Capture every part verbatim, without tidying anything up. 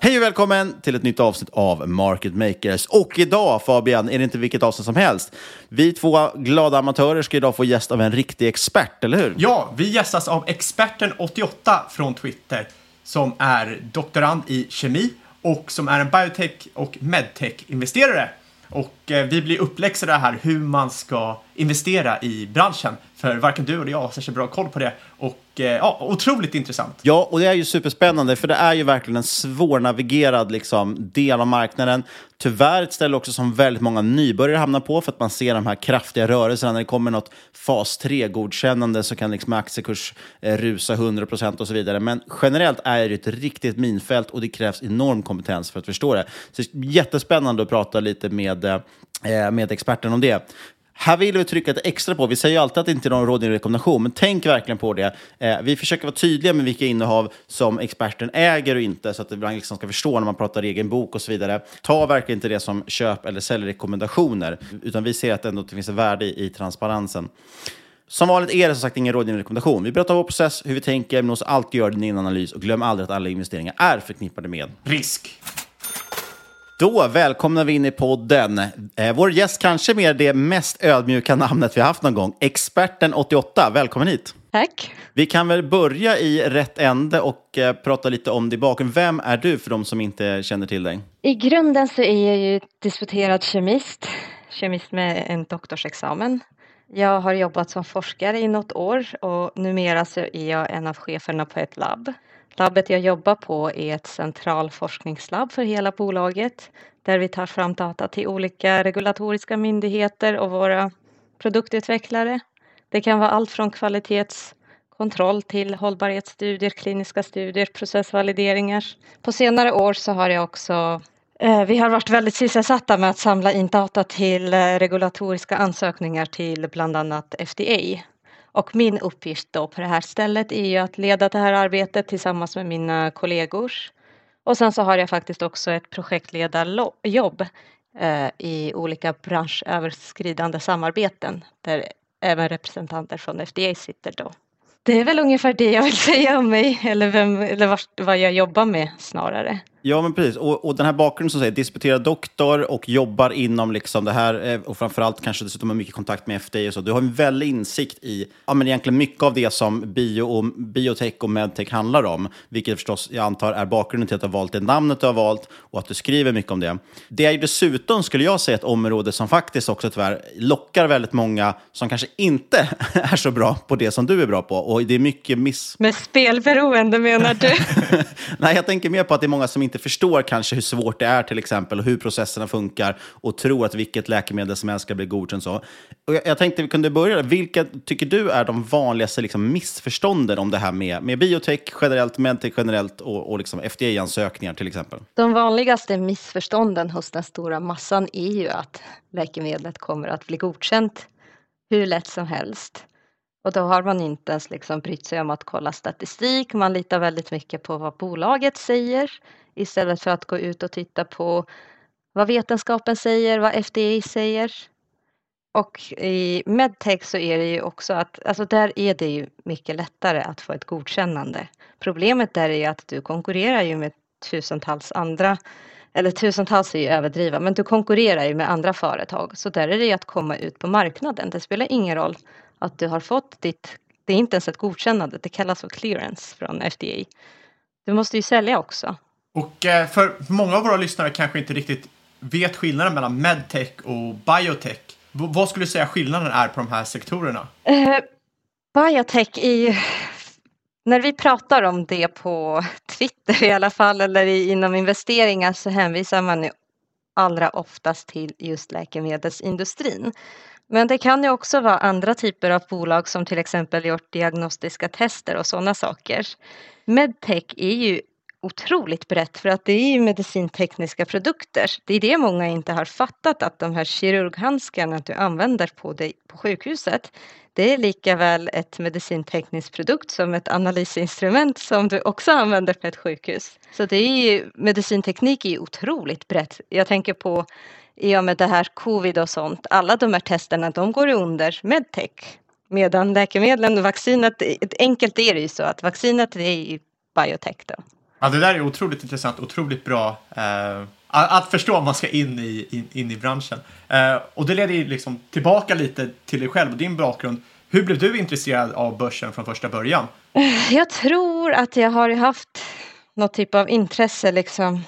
Hej och välkommen till ett nytt avsnitt av Market Makers. Och idag, Fabian, är det inte vilket avsnitt som helst. Vi två glada amatörer ska idag få gäst av en riktig expert, eller hur? Ja, vi gästas av Experten åttioåtta från Twitter, som är doktorand i kemi och som är en biotech- och medtech-investerare. Och vi blir uppläxade här hur man ska investera i branschen. För varken du eller jag har särskilt bra koll på det. Och ja, otroligt intressant. Ja, och det är ju superspännande. För det är ju verkligen en svårnavigerad liksom, del av marknaden. Tyvärr ett ställe också som väldigt många nybörjare hamnar på. För att man ser de här kraftiga rörelserna. När det kommer något fas tre-godkännande så kan liksom aktiekurs eh, rusa hundra procent och så vidare. Men generellt är det ett riktigt minfält. Och det krävs enorm kompetens för att förstå det. Så det är jättespännande att prata lite med, eh, med experten om det. Här vill vi trycka ett extra på. Vi säger ju alltid att det inte är någon råd eller rekommendation. Men tänk verkligen på det. Eh, vi försöker vara tydliga med vilka innehav som experten äger och inte. Så att man liksom ska förstå när man pratar egen bok och så vidare. Ta verkligen inte det som köp- eller säljrekommendationer. Utan vi ser att ändå det finns ett värde i, i transparensen. Som vanligt är det som sagt ingen råd eller rekommendation. Vi berättar vår process, hur vi tänker. Men oss alltid gör din analys. Och glöm aldrig att alla investeringar är förknippade med risk. Då välkomnar vi in i podden. Eh, vår gäst kanske mer det mest ödmjuka namnet vi har haft någon gång. Experten åttioåtta, välkommen hit. Tack. Vi kan väl börja i rätt ände och eh, prata lite om dig bakom. Vem är du för de som inte känner till dig? I grunden så är jag ju disputerad kemist. Kemist med en doktorsexamen. Jag har jobbat som forskare i något år och numera så är jag en av cheferna på ett labb. Labbet jag jobbar på är ett central forskningslabb för hela bolaget där vi tar fram data till olika regulatoriska myndigheter och våra produktutvecklare. Det kan vara allt från kvalitetskontroll till hållbarhetsstudier, kliniska studier, processvalideringar. På senare år så har jag också Vi har varit väldigt sysselsatta med att samla in data till regulatoriska ansökningar till bland annat F D A. Och min uppgift då på det här stället är ju att leda det här arbetet tillsammans med mina kollegor. Och sen så har jag faktiskt också ett projektledarjobb eh, i olika branschöverskridande samarbeten där även representanter från F D A sitter då. Det är väl ungefär det jag vill säga om mig, eller, vem, eller vars, vad jag jobbar med snarare. Ja, men precis. Och, och den här bakgrunden som säger disputerad doktor och jobbar inom liksom det här, och framförallt kanske dessutom har mycket kontakt med F D A och så. Du har en väldig insikt i, ja men egentligen mycket av det som bio och, biotech och medtech handlar om. Vilket förstås jag antar är bakgrunden till att du har valt det namnet du har valt och att du skriver mycket om det. Det är ju dessutom, skulle jag säga, ett område som faktiskt också tyvärr lockar väldigt många som kanske inte är så bra på det som du är bra på. Och det är mycket miss... Med spelberoende menar du? Nej, jag tänker mer på att det är många som inte förstår kanske hur svårt det är till exempel och hur processerna funkar och tror att vilket läkemedel som helst ska bli godkänt så. Och jag, jag tänkte vi kunde börja. Vilka tycker du är de vanligaste liksom, missförstånden om det här med, med biotech generellt, medtech generellt och, och liksom F D A-ansökningar till exempel? De vanligaste missförstånden hos den stora massan är ju att läkemedlet kommer att bli godkänt hur lätt som helst. Och då har man inte ens liksom brytt sig om att kolla statistik. Man litar väldigt mycket på vad bolaget säger. Istället för att gå ut och titta på vad vetenskapen säger, vad F D A säger. Och i medtech så är det ju också att, alltså där är det ju mycket lättare att få ett godkännande. Problemet där är att du konkurrerar ju med tusentals andra, eller tusentals är ju överdriva, men du konkurrerar ju med andra företag. Så där är det ju att komma ut på marknaden. Det spelar ingen roll att du har fått ditt, det är inte ens ett godkännande, det kallas för clearance från F D A. Du måste ju sälja också. Och för många av våra lyssnare kanske inte riktigt vet skillnaden mellan medtech och biotech. Vad skulle du säga skillnaden är på de här sektorerna? Uh, biotech är ju, när vi pratar om det på Twitter i alla fall eller i, inom investeringar så hänvisar man ju allra oftast till just läkemedelsindustrin. Men det kan ju också vara andra typer av bolag som till exempel gjort diagnostiska tester och sådana saker. Medtech är ju otroligt brett för att det är ju medicintekniska produkter. Det är det många inte har fattat, att de här kirurghandskarna du använder på dig på sjukhuset, det är lika väl ett medicintekniskt produkt som ett analysinstrument som du också använder på ett sjukhus. Så det är ju, medicinteknik är ju otroligt brett. Jag tänker på i och med det här covid och sånt, alla de här testerna de går under medtech. Medan läkemedlen och vaccinet, enkelt är det ju så att vaccinet är ju biotech då. Ja, det där är otroligt intressant, otroligt bra eh, att förstå om man ska in i, in, in i branschen. Eh, och det leder ju liksom tillbaka lite till dig själv och din bakgrund. Hur blev du intresserad av börsen från första början? Jag tror att jag har haft något typ av intresse liksom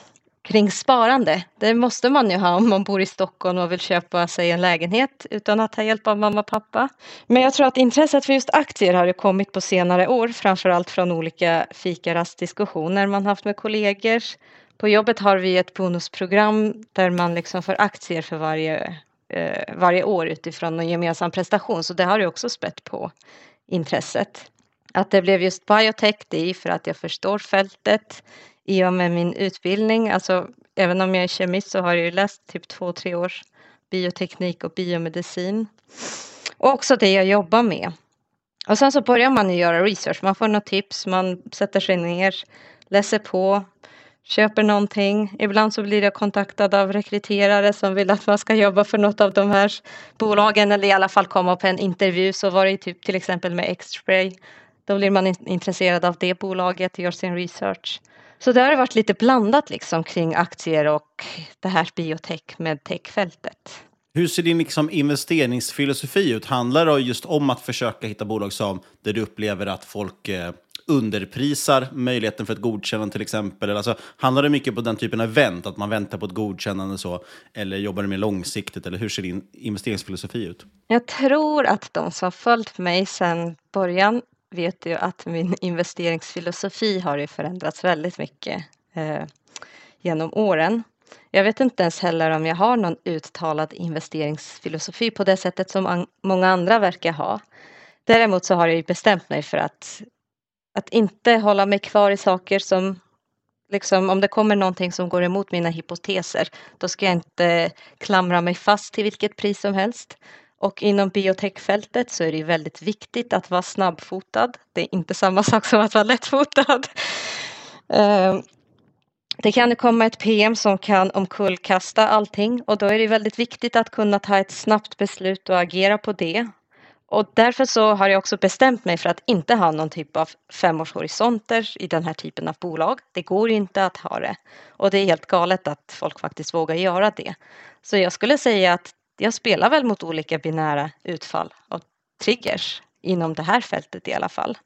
kring sparande. Det måste man ju ha om man bor i Stockholm och vill köpa sig en lägenhet utan att ha hjälp av mamma och pappa. Men jag tror att intresset för just aktier har ju kommit på senare år, framförallt från olika fikarastdiskussioner man haft med kollegor. På jobbet har vi ett bonusprogram där man liksom får aktier för varje, eh, varje år utifrån en gemensam prestation, så det har ju också spett på intresset. Att det blev just biotech, det är för att jag förstår fältet. I och med min utbildning, alltså även om jag är kemist så har jag ju läst typ två, tre års bioteknik och biomedicin. Och också det jag jobbar med. Och sen så börjar man ju göra research, man får några tips, man sätter sig ner, läser på, köper någonting. Ibland så blir jag kontaktad av rekryterare som vill att man ska jobba för något av de här bolagen eller i alla fall komma på en intervju. Så var det typ till exempel med Xspray. Då blir man intresserad av det bolaget, gör sin research. Så det har varit lite blandat liksom kring aktier och det här biotech- med techfältet. Hur ser din liksom investeringsfilosofi ut? Handlar det just om att försöka hitta bolag som där du upplever att folk eh, underprisar möjligheten för ett godkännande till exempel? Alltså, handlar det mycket på den typen av event, att man väntar på ett godkännande så? Eller jobbar du mer långsiktigt? Eller hur ser din investeringsfilosofi ut? Jag tror att de som följt mig sedan början vet ju att min investeringsfilosofi har ju förändrats väldigt mycket eh, genom åren. Jag vet inte ens heller om jag har någon uttalad investeringsfilosofi på det sättet som an- många andra verkar ha. Däremot så har jag ju bestämt mig för att, att inte hålla mig kvar i saker som liksom, om det kommer någonting som går emot mina hypoteser, då ska jag inte klamra mig fast till vilket pris som helst. Och inom biotechfältet så är det väldigt viktigt att vara snabbfotad. Det är inte samma sak som att vara lättfotad. Det kan komma ett P M som kan omkullkasta allting, och då är det väldigt viktigt att kunna ta ett snabbt beslut och agera på det. Och därför så har jag också bestämt mig för att inte ha någon typ av femårshorisonter i den här typen av bolag. Det går inte att ha det. Och det är helt galet att folk faktiskt vågar göra det. Så jag skulle säga att jag spelar väl mot olika binära utfall och triggers inom det här fältet i alla fall.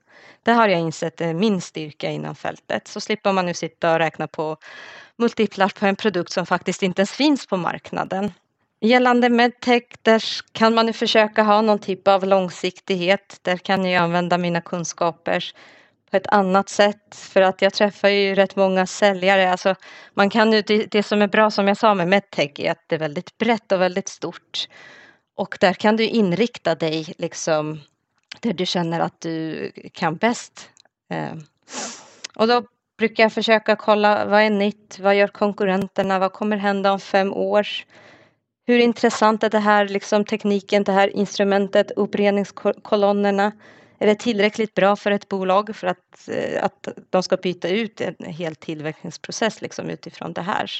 Det har jag insett är min styrka inom fältet. Så slipper man nu sitta och räkna på multiplar på en produkt som faktiskt inte ens finns på marknaden. Gällande medtech, där kan man ju försöka ha någon typ av långsiktighet. Där kan jag använda mina kunskaper på ett annat sätt. För att jag träffar ju rätt många säljare. Alltså, man kan ju, det, det som är bra som jag sa med medtech är att det är väldigt brett och väldigt stort. Och där kan du inrikta dig liksom, där du känner att du kan bäst. Och då brukar jag försöka kolla vad är nytt, vad gör konkurrenterna, vad kommer hända om fem år. Hur intressant är det här liksom, tekniken, det här instrumentet, uppredningskolonnerna? Är det tillräckligt bra för ett bolag för att, att de ska byta ut en hel tillverkningsprocess liksom, utifrån det här?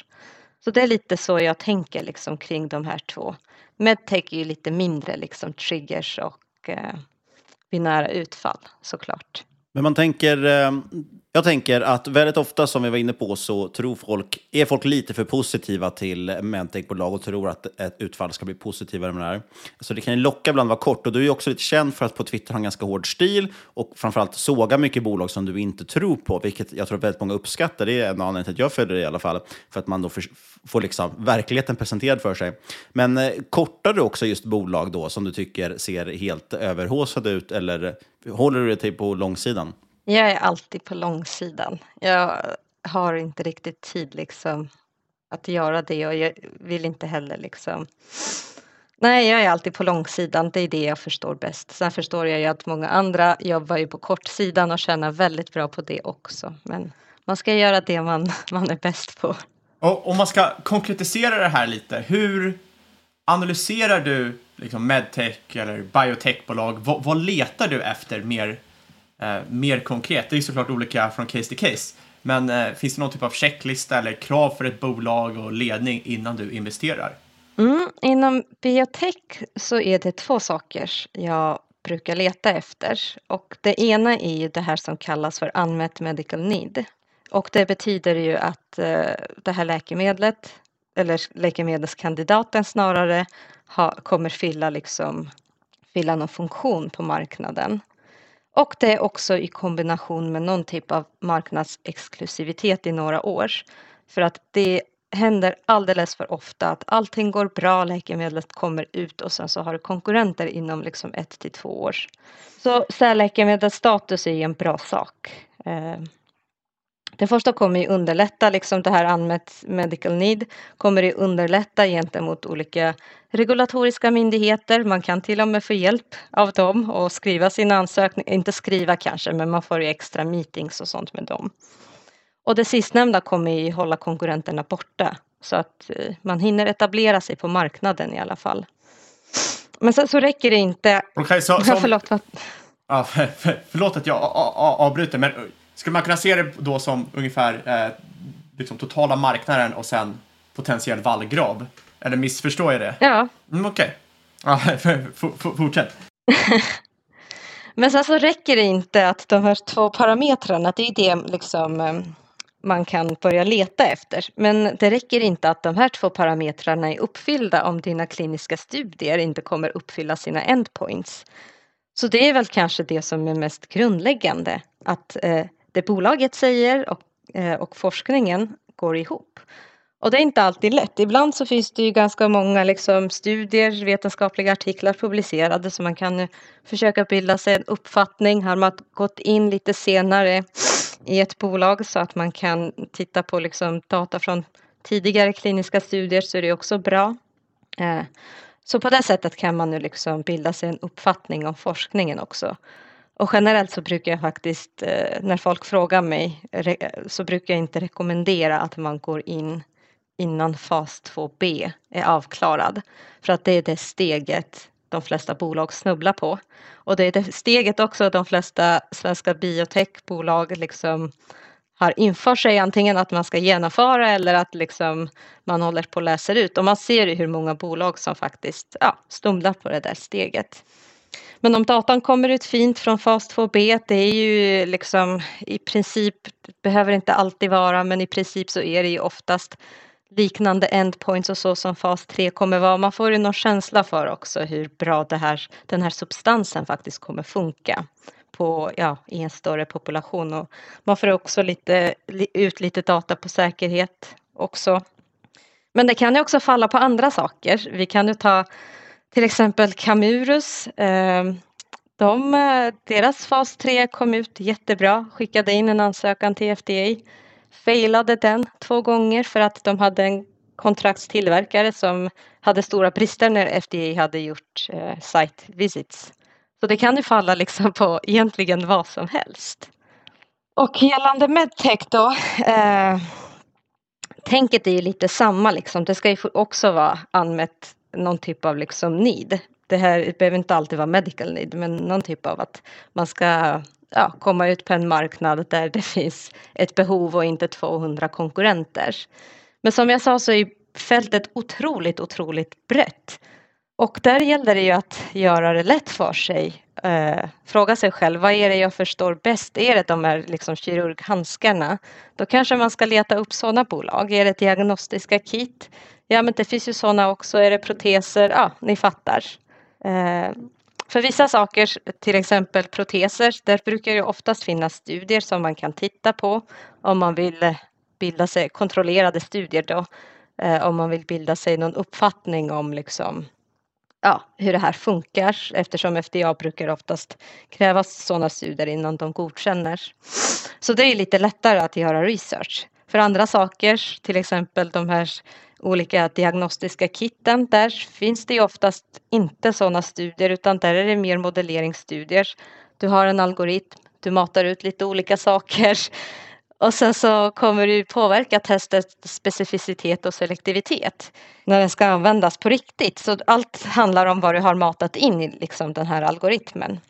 Så det är lite så jag tänker liksom, kring de här två. Medtech är ju lite mindre liksom, triggers och eh, binära utfall såklart. Men man tänker, jag tänker att väldigt ofta som vi var inne på så tror folk, är folk lite för positiva till medtechbolag och tror att ett utfall ska bli positivare än det här. Så det kan ju locka bland att vara kort, och du är också lite känd för att på Twitter ha en ganska hård stil och framförallt såga mycket bolag som du inte tror på, vilket jag tror väldigt många uppskattar. Det är en anledning till att jag följer det i alla fall, för att man då får liksom verkligheten presenterad för sig. Men kortar du också just bolag då som du tycker ser helt överhåsade ut, eller håller du dig på långsidan? Jag är alltid på långsidan. Jag har inte riktigt tid liksom, att göra det, och jag vill inte heller liksom... Nej, jag är alltid på långsidan. Det är det jag förstår bäst. Sen förstår jag ju att många andra jobbar ju på kortsidan och tjänar väldigt bra på det också. Men man ska göra det man, man är bäst på. Och om man ska konkretisera det här lite, hur analyserar du liksom medtech eller biotechbolag? V- vad letar du efter mer, eh, mer konkret? Det är såklart olika från case till case. Men eh, finns det någon typ av checklista eller krav för ett bolag och ledning innan du investerar? Mm, inom biotech så är det två saker jag brukar leta efter. Och det ena är ju det här som kallas för unmet medical need. Och det betyder ju att eh, det här läkemedlet, eller läkemedelskandidaten snarare, ha, kommer fylla, liksom, fylla någon funktion på marknaden. Och det är också i kombination med någon typ av marknadsexklusivitet i några år. För att det händer alldeles för ofta att allting går bra, läkemedlet kommer ut och sen så har du konkurrenter inom liksom ett till två år. Så särläkemedelsstatus är en bra sak. Eh. Det första kommer ju underlätta, liksom det här unmet medical need kommer ju underlätta gentemot olika regulatoriska myndigheter. Man kan till och med få hjälp av dem och skriva sina ansökningar, inte skriva kanske, men man får ju extra meetings och sånt med dem. Och det sistnämnda kommer ju hålla konkurrenterna borta så att man hinner etablera sig på marknaden i alla fall. Men sen så räcker det inte. Okay, så, så... Ja, förlåt. Ja, för, för, förlåt att jag avbryter, men... Skulle man kunna se det då som ungefär eh, liksom totala marknaden och sen potentiell vallgrav? Eller missförstår jag det? Ja. Mm, okej. Okay. f- f- fortsätt. Men sen så räcker det inte att de här två parametrarna, att det är det liksom man kan börja leta efter. Men det räcker inte att de här två parametrarna är uppfyllda om dina kliniska studier inte kommer uppfylla sina endpoints. Så det är väl kanske det som är mest grundläggande, att eh, det bolaget säger och, eh, och forskningen går ihop. Och det är inte alltid lätt. Ibland så finns det ju ganska många liksom, studier, vetenskapliga artiklar publicerade, så man kan försöka bilda sig en uppfattning. Har man gått in lite senare i ett bolag så att man kan titta på liksom, data från tidigare kliniska studier, så är det också bra. Eh, så på det sättet kan man nu liksom bilda sig en uppfattning om forskningen också. Och generellt så brukar jag faktiskt, när folk frågar mig, så brukar jag inte rekommendera att man går in innan fas två B är avklarad. För att det är det steget de flesta bolag snubblar på. Och det är det steget också de flesta svenska biotechbolag liksom har inför sig, antingen att man ska genomföra eller att liksom man håller på och läser ut. Och man ser ju hur många bolag som faktiskt ja, stumlar på det där steget. Men om datan kommer ut fint från fas två B, det är ju liksom i princip, behöver inte alltid vara, men i princip så är det ju oftast liknande endpoints och så som fas tre kommer vara. Man får ju någon känsla för också hur bra det här, den här substansen faktiskt kommer funka på, ja, i en större population. Och man får också lite, ut lite data på säkerhet också. Men det kan ju också falla på andra saker. Vi kan ju ta till exempel Camurus. De, deras fas tre kom ut jättebra. Skickade in en ansökan till F D A. Failade den två gånger för att de hade en kontraktstillverkare som hade stora brister när F D A hade gjort site visits. Så det kan ju falla liksom på egentligen vad som helst. Och gällande medtech då, eh, tänket är ju lite samma liksom. Det ska ju också vara anmätt någon typ av liksom need. Det här det behöver inte alltid vara medical need, men någon typ av att man ska ja, komma ut på en marknad där det finns ett behov och inte tvåhundra konkurrenter. Men som jag sa så är fältet otroligt, otroligt brett. Och där gäller det ju att göra det lätt för sig. Eh, fråga sig själv, vad är det jag förstår bäst? Är det de här liksom kirurghandskarna? Då kanske man ska leta upp sådana bolag. Är det diagnostiska kit? Ja, men det finns ju sådana också. Är det proteser? Ja, ni fattar. Eh, för vissa saker, till exempel proteser, där brukar det oftast finnas studier som man kan titta på om man vill bilda sig, kontrollerade studier då, eh, om man vill bilda sig någon uppfattning om liksom ja, hur det här funkar, eftersom F D A brukar oftast kräva sådana studier innan de godkänner. Så det är lite lättare att göra research. För andra saker, till exempel de här olika diagnostiska kitten, där finns det ju oftast inte sådana studier, utan där är det mer modelleringsstudier. Du har en algoritm, du matar ut lite olika saker och sen så kommer du påverka testets specificitet och selektivitet när den ska användas på riktigt. Så allt handlar om vad du har matat in i liksom den här algoritmen.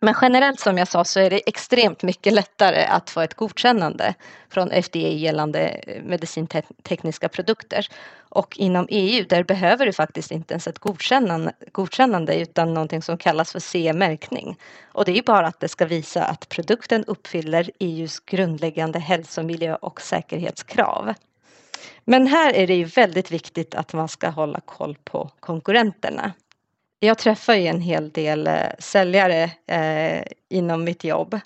Men generellt som jag sa så är det extremt mycket lättare att få ett godkännande från F D A gällande medicintekniska produkter. Och inom E U där behöver du faktiskt inte ens ett godkännande, godkännande utan någonting som kallas för C E-märkning. Och det är bara att det ska visa att produkten uppfyller E U:s grundläggande hälsomiljö och säkerhetskrav. Men här är det ju väldigt viktigt att man ska hålla koll på konkurrenterna. Jag träffar ju en hel del säljare eh, inom mitt jobb.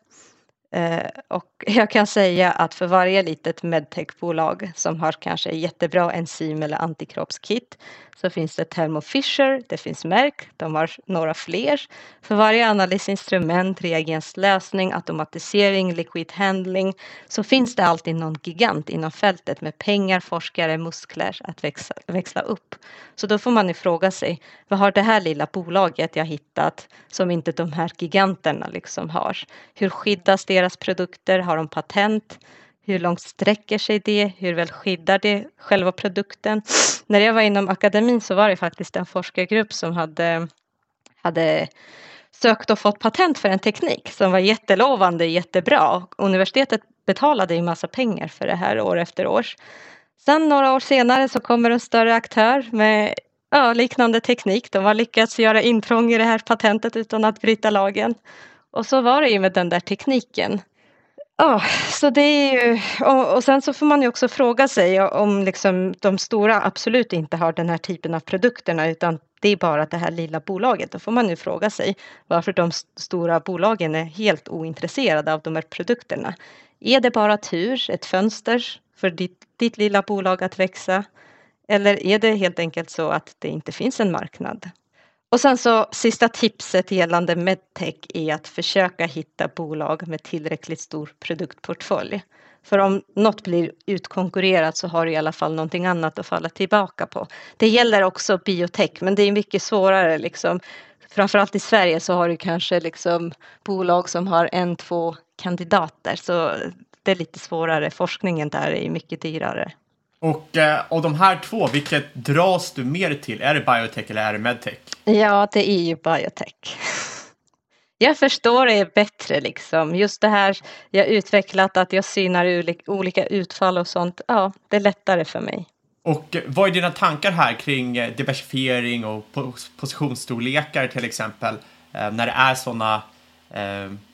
Eh, och jag kan säga att för varje litet medtechbolag som har kanske jättebra enzym eller antikroppskit så finns det Thermo Fisher, det finns Merck, de har några fler. För varje analysinstrument, reagenslösning, automatisering, liquid handling så finns det alltid någon gigant inom fältet med pengar, forskare, muskler att växa, växla upp. Så då får man ju fråga sig, vad har det här lilla bolaget jag hittat som inte de här giganterna liksom har? Hur skyddas deras produkter? Har de patent? Hur långt sträcker sig det? Hur väl skyddar det själva produkten? När jag var inom akademin så var det faktiskt en forskargrupp som hade, hade sökt och fått patent för en teknik som var jättelovande, jättebra. Universitetet betalade ju massa pengar för det här år efter år. Sen några år senare så kommer en större aktör med ja, liknande teknik. De har lyckats göra intrång i det här patentet utan att bryta lagen. Och så var det ju med den där tekniken. Ja, så det är ju, och, och sen så får man ju också fråga sig om liksom de stora absolut inte har den här typen av produkterna utan det är bara det här lilla bolaget. Då får man ju fråga sig varför de stora bolagen är helt ointresserade av de här produkterna. Är det bara tur, ett fönster för ditt, ditt lilla bolag att växa? Eller är det helt enkelt så att det inte finns en marknad? Och sen så sista tipset gällande medtech är att försöka hitta bolag med tillräckligt stor produktportfölj. För om något blir utkonkurrerat så har du i alla fall någonting annat att falla tillbaka på. Det gäller också biotech men det är mycket svårare liksom. framförallt i Sverige så har du kanske liksom bolag som har en, två kandidater. Så det är lite svårare. Forskningen där är mycket dyrare. Och eh, av de här två, vilket dras du mer till? Är det biotech eller är det medtech? Ja, det är ju biotech. Jag förstår det bättre liksom. Just det här jag utvecklat att jag synar olika utfall och sånt. Ja, det är lättare för mig. Och vad är dina tankar här kring diversifiering och positionsstorlekar till exempel? När det är sådana,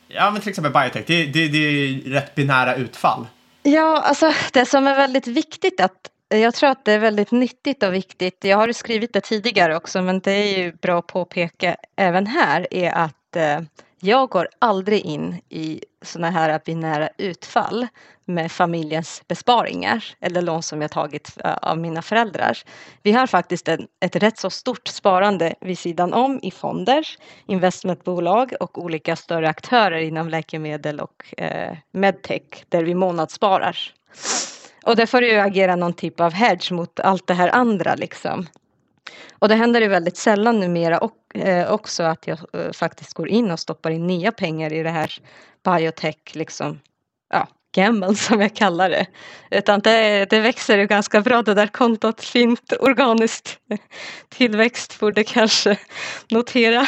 ja men till exempel biotech, det, det, det är rätt binära utfall. Ja, alltså det som är väldigt viktigt att jag tror att det är väldigt nyttigt och viktigt. Jag har ju skrivit det tidigare också, men det är ju bra att påpeka även här är att jag går aldrig in i såna här binära utfall med familjens besparingar eller lån som jag tagit av mina föräldrar. Vi har faktiskt en, ett rätt så stort sparande vid sidan om i fonder, investmentbolag och olika större aktörer inom läkemedel och eh, medtech där vi månadssparar. Och där får du agera någon typ av hedge mot allt det här andra liksom. Och det händer ju väldigt sällan numera och, eh, också att jag eh, faktiskt går in och stoppar in nya pengar i det här biotech, liksom, ja, gamble som jag kallar det. Utan det, det växer ju ganska bra, det där kontot, fint, organiskt tillväxt borde kanske notera.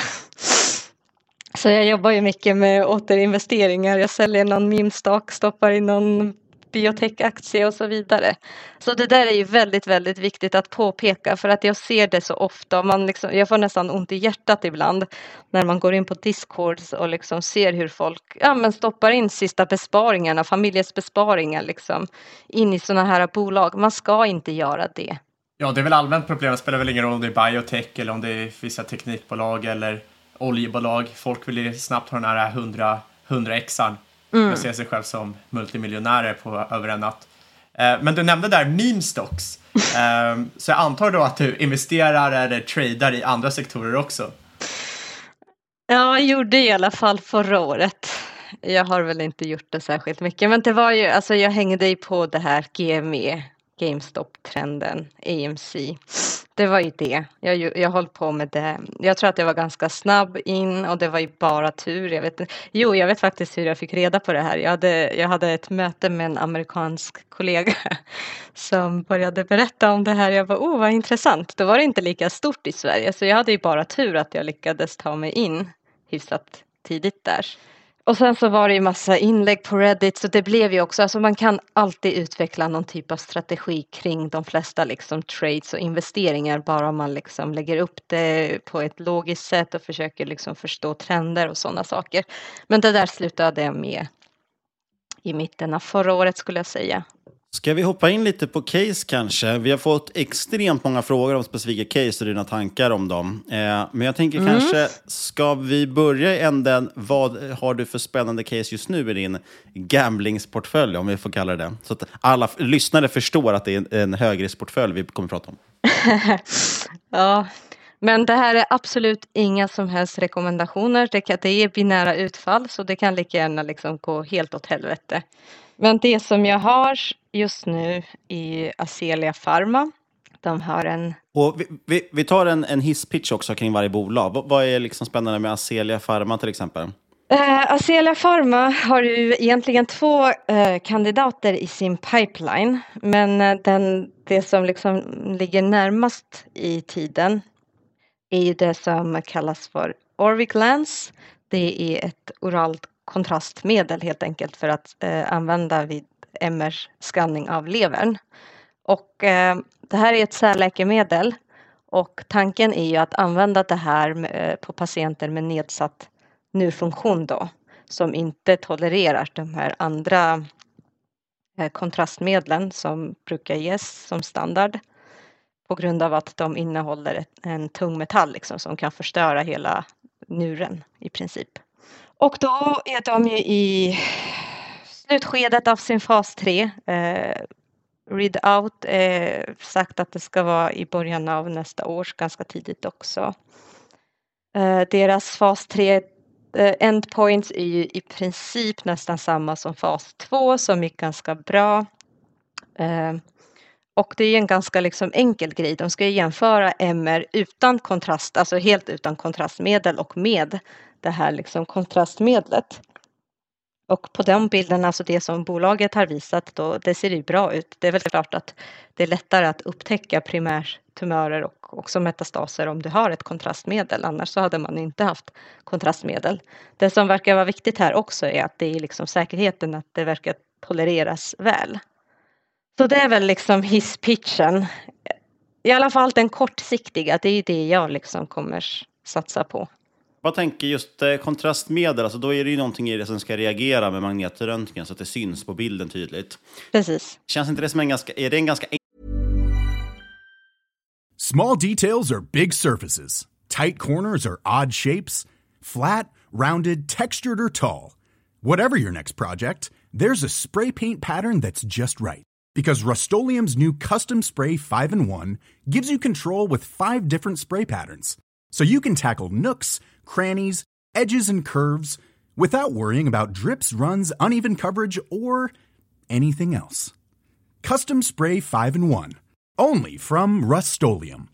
Så jag jobbar ju mycket med återinvesteringar, jag säljer någon meme-stock, stoppar in någon biotech-aktie och så vidare. Så det där är ju väldigt, väldigt viktigt att påpeka för att jag ser det så ofta. Man liksom, jag får nästan ont i hjärtat ibland när man går in på Discord och liksom ser hur folk ja, men stoppar in sista besparingarna, familjens besparingar liksom, in i sådana här bolag. Man ska inte göra det. Ja, det är väl allmänt problem. Det spelar väl ingen roll om det är biotech eller om det är vissa teknikbolag eller oljebolag. Folk vill ju snabbt ha den här hundra, hundra-exan. Mm. Jag ser sig själv som multimiljonärer på över en natt. Eh, men du nämnde där meme stocks. Eh, så jag antar då att du investerar eller tradar i andra sektorer också? Ja, jag gjorde i alla fall förra året. Jag har väl inte gjort det särskilt mycket. Men det var ju, alltså jag hängde ju på det här G M E, GameStop-trenden, A M C. Det var ju det. Jag, jag höll på med det. Jag tror att jag var ganska snabb in och det var ju bara tur. Jag vet, jo, jag vet faktiskt hur jag fick reda på det här. Jag hade, jag hade ett möte med en amerikansk kollega som började berätta om det här. Jag var oh vad intressant. Då var det inte lika stort i Sverige. Så jag hade ju bara tur att jag lyckades ta mig in hyfsat tidigt där. Och sen så var det ju massa inlägg på Reddit så det blev ju också, alltså man kan alltid utveckla någon typ av strategi kring de flesta liksom trades och investeringar bara om man liksom lägger upp det på ett logiskt sätt och försöker liksom förstå trender och sådana saker. Men det där slutade jag med i mitten av förra året skulle jag säga. Ska vi hoppa in lite på case kanske? Vi har fått extremt många frågor om specifika case och dina tankar om dem. Eh, men jag tänker mm. kanske, ska vi börja i änden, vad har du för spännande case just nu i din gamblingsportfölj, om vi får kalla det? Så att alla f- lyssnare förstår att det är en, en högriskportfölj vi kommer att prata om. Ja, men det här är absolut inga som helst rekommendationer. Det, kan, det är binära utfall så det kan lika gärna liksom gå helt åt helvete. Men det som jag har just nu i Acelia Pharma, de har en... Och vi, vi, vi tar en, en hisspitch också kring varje bolag. Vad, vad är liksom spännande med Acelia Pharma till exempel? Eh, Acelia Pharma har ju egentligen två eh, kandidater i sin pipeline. Men den, det som liksom ligger närmast i tiden är ju det som kallas för Orviclands. Det är ett oralt kontrastmedel helt enkelt för att eh, använda vid M R-skanning av levern. Och eh, det här är ett särläkemedel och tanken är ju att använda det här med, eh, på patienter med nedsatt njurfunktion då som inte tolererar de här andra eh, kontrastmedlen som brukar ges som standard på grund av att de innehåller ett, en tung metall liksom, som kan förstöra hela njuren i princip. Och då är de ju i slutskedet av sin fas tre. Eh, Readout eh, sagt att det ska vara i början av nästa år, ganska tidigt också. Eh, deras fas tre eh, endpoints är ju i princip nästan samma som fas två som gick ganska bra. Eh, Och det är en ganska liksom enkel grej. De ska jämföra M R utan kontrast, alltså helt utan kontrastmedel och med det här liksom kontrastmedlet. Och på de bilderna, alltså det som bolaget har visat, då, det ser ju bra ut. Det är väl klart att det är lättare att upptäcka primärtumörer och också metastaser om du har ett kontrastmedel. Annars så hade man inte haft kontrastmedel. Det som verkar vara viktigt här också är att det är liksom säkerheten att det verkar tolereras väl. Så det är väl liksom hisspitchen. I alla fall den kortsiktiga, det är det jag liksom kommer satsa på. Vad tänker just kontrastmedel, alltså då är det ju någonting i det som ska reagera med magnetröntgen så att det syns på bilden tydligt. Precis. Känns inte det som en ganska, är det en ganska... Small details are big surfaces. Tight corners are odd shapes. Flat, rounded, textured or tall. Whatever your next project, there's a spray paint pattern that's just right. Because Rust-Oleum's new Custom Spray five in one gives you control with five different spray patterns. So you can tackle nooks, crannies, edges, and curves without worrying about drips, runs, uneven coverage, or anything else. Custom Spray five in one. Only from Rust-Oleum.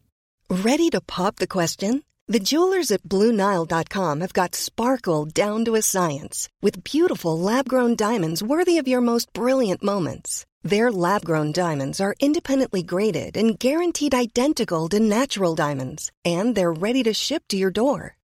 Ready to pop the question? The jewelers at Blue Nile dot com have got sparkle down to a science with beautiful lab-grown diamonds worthy of your most brilliant moments. Their lab-grown diamonds are independently graded and guaranteed identical to natural diamonds. And they're ready to ship to your door.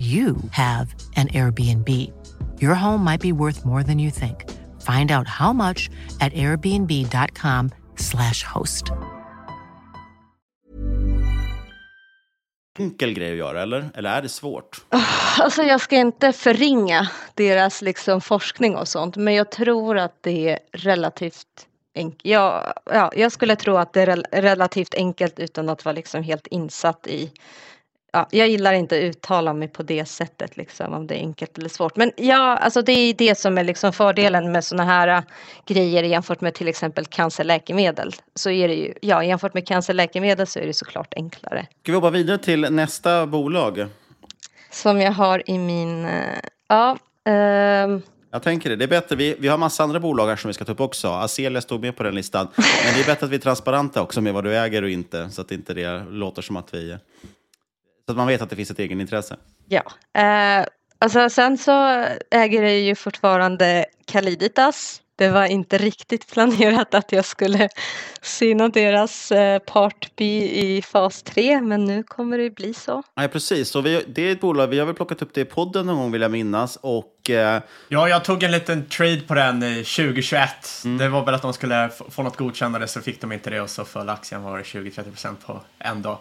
you have an Airbnb. Your home might be worth more than you think. Find out how much at airbnb.com slash host. Enkel grej att göra, eller? Eller är det svårt? Alltså jag ska inte förringa deras liksom forskning och sånt. Men jag tror att det är relativt enkelt. Ja, ja, jag skulle tro att det är rel- relativt enkelt utan att vara liksom helt insatt i... Ja, jag gillar inte att uttala mig på det sättet liksom, om det är enkelt eller svårt. Men ja, alltså det är det som är liksom fördelen med såna här grejer jämfört med till exempel cancerläkemedel. Så är det ju, ja, jämfört med cancerläkemedel så är det såklart enklare. Ska vi jobba vidare till nästa bolag? Som jag har i min... Ja... Eh, Jag tänker det, det är bättre, vi, vi har massa andra bolag här som vi ska ta upp också. Acelia stod med på den listan. Men det är bättre att vi är transparenta också med vad du äger och inte. Så att inte det låter som att vi... Så att man vet att det finns ett egen intresse. Ja. Eh, alltså sen så äger jag ju fortfarande Calliditas. Det var inte riktigt planerat att jag skulle syna deras eh, part B i fas tre. Men nu kommer det bli så. Ja, precis. Så vi, det är ett bolag. Vi har väl plockat upp det i podden någon gång vill jag minnas. Och, eh... Ja, jag tog en liten trade på den i tjugo tjugoett. Mm. Det var väl att de skulle få något godkännande så fick de inte det. Och så föll aktien var tjugo till trettio procent på en dag.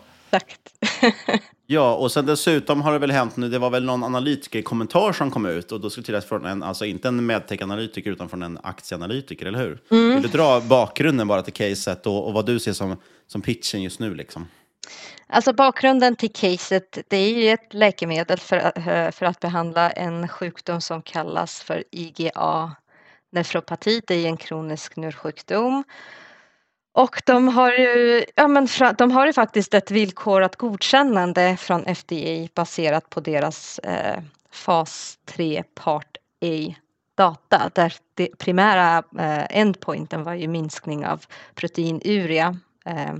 Ja, och sen dessutom har det väl hänt nu, det var väl någon analytikerkommentar som kom ut och då skulle tilläggas från en, alltså inte en medtech-analytiker utan från en aktieanalytiker, eller hur? Mm. Vill du dra bakgrunden bara till caset och, och vad du ser som, som pitchen just nu liksom? Alltså bakgrunden till caset, det är ju ett läkemedel för, för att behandla en sjukdom som kallas för I G A-nefropati, det är en kronisk njursjukdom. Och de har ju, ja men de har ju faktiskt ett villkorat godkännande från F D A baserat på deras eh, fas tre part A data, där det primära eh, endpointen var ju minskning av proteinuria. Eh,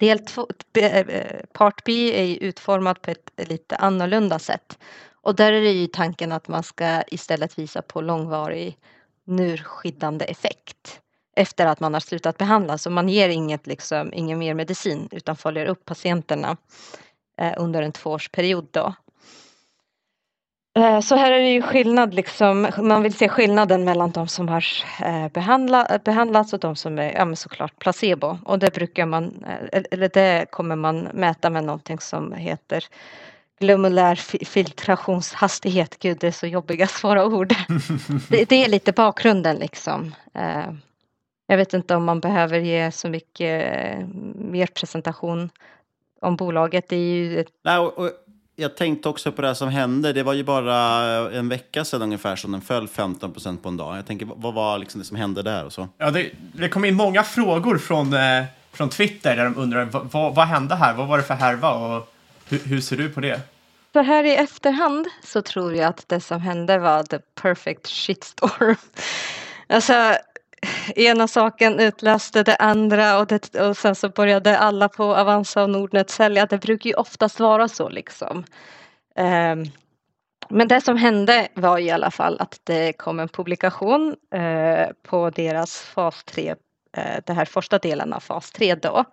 del två, eh, part B är ju utformad på ett lite annorlunda sätt. Och där är det ju tanken att man ska istället visa på långvarig njurskyddande effekt efter att man har slutat behandla. Så man ger inget, liksom, ingen mer medicin utan följer upp patienterna eh, under en tvåårsperiod då. Eh, så här är det ju skillnad, liksom, man vill se skillnaden mellan de som har eh, behandla, behandlats och de som är ja, men såklart placebo. Och det brukar man, eh, eller det kommer man mäta med någonting som heter glomulär filtrationshastighet. Gud, det är så jobbiga svåra ord. det, det är lite bakgrunden liksom. Eh, Jag vet inte om man behöver ge så mycket mer presentation om bolaget. Det är ju... Nej, och, och jag tänkte också på det som hände. Det var ju bara en vecka sedan ungefär som den föll femton procent på en dag. Jag tänker, vad var liksom det som hände där och så? Ja, det, det kom in många frågor från, eh, från Twitter där de undrar vad, vad, vad hände här? Vad var det för härva och hur, hur ser du på det? Så här i efterhand så tror jag att det som hände var the perfect shitstorm. Alltså... Ena saken utlöste det andra och, det, och sen så började alla på Avanza och Nordnet sälja. Det brukar ju oftast vara så liksom. Um, men det som hände var i alla fall att det kom en publikation uh, på deras fas tre, uh, det här första delen av fas tre då.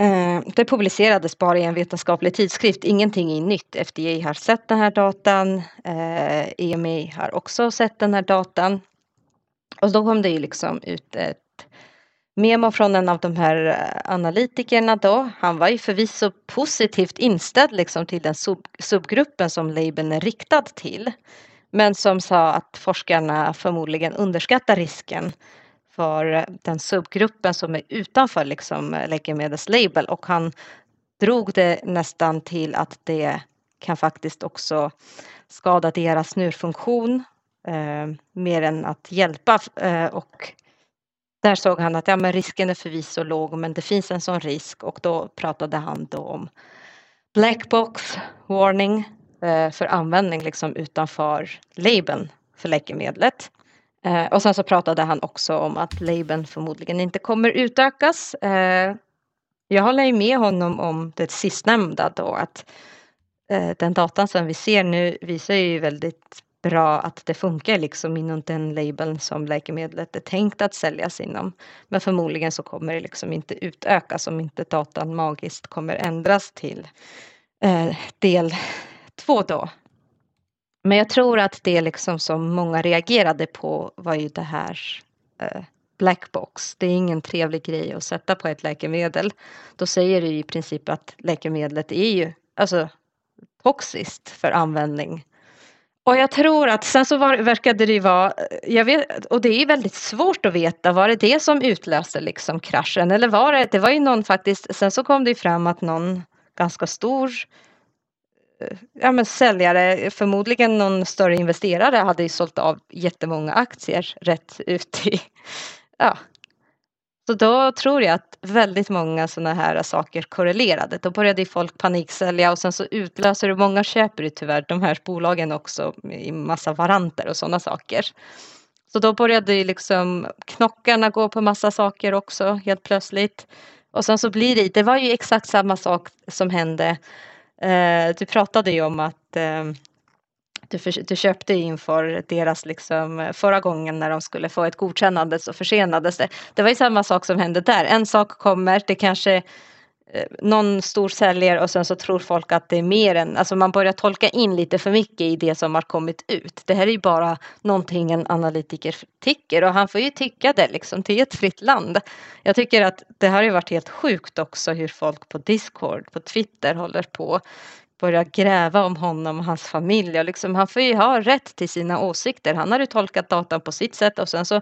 Uh, det publicerades bara i en vetenskaplig tidskrift. Ingenting är nytt. F D A har sett den här datan. Uh, E M A har också sett den här datan. Och då kom det ju liksom ut ett memo från en av de här analytikerna då. Han var ju förvisso positivt inställd liksom till den sub- subgruppen som labeln är riktad till. Men som sa att forskarna förmodligen underskattar risken för den subgruppen som är utanför liksom läkemedelslabel. Och han drog det nästan till att det kan faktiskt också skada deras njurfunktion. Eh, mer än att hjälpa eh, och där såg han att ja, men risken är förvisso låg men det finns en sån risk och då pratade han då om black box warning eh, för användning liksom utanför labeln för läkemedlet eh, och sen så pratade han också om att labeln förmodligen inte kommer utökas. Eh, jag håller ju med honom om det sistnämnda då att eh, den datan som vi ser nu visar ju väldigt bra att det funkar liksom inom den labeln som läkemedlet är tänkt att säljas inom. Men förmodligen så kommer det liksom inte utökas om inte datan magiskt kommer ändras till eh, del två då. Men jag tror att det liksom som många reagerade på var ju det här eh, black box. Det är ingen trevlig grej att sätta på ett läkemedel. Då säger det ju i princip att läkemedlet är ju alltså toxiskt för användning. Och jag tror att sen så var, verkade det ju vara, jag vet, och det är väldigt svårt att veta, var det det som utlöste liksom kraschen? Eller var det, det var ju någon faktiskt, sen så kom det ju fram att någon ganska stor ja men säljare, förmodligen någon större investerare hade ju sålt av jättemånga aktier rätt ut i, ja. Så då tror jag att väldigt många sådana här saker korrelerade. Då började ju folk paniksälja och sen så utlöser det. Många köper ju tyvärr de här bolagen också i massa varanter och sådana saker. Så då började ju liksom knockarna gå på massa saker också helt plötsligt. Och sen så blir det, det var ju exakt samma sak som hände. Du pratade ju om att du, för, du köpte inför deras liksom, förra gången när de skulle få ett godkännande så försenades det. Det var ju samma sak som hände där. En sak kommer, det kanske eh, någon stor säljer och sen så tror folk att det är mer än, alltså man börjar tolka in lite för mycket i det som har kommit ut. Det här är ju bara någonting en analytiker tycker och han får ju tycka det liksom, det är ett fritt land. Jag tycker att det här har ju varit helt sjukt också hur folk på Discord, på Twitter håller på. Börja gräva om honom och hans familj. Och liksom, han får ju ha rätt till sina åsikter. Han har ju tolkat datan på sitt sätt. Och sen så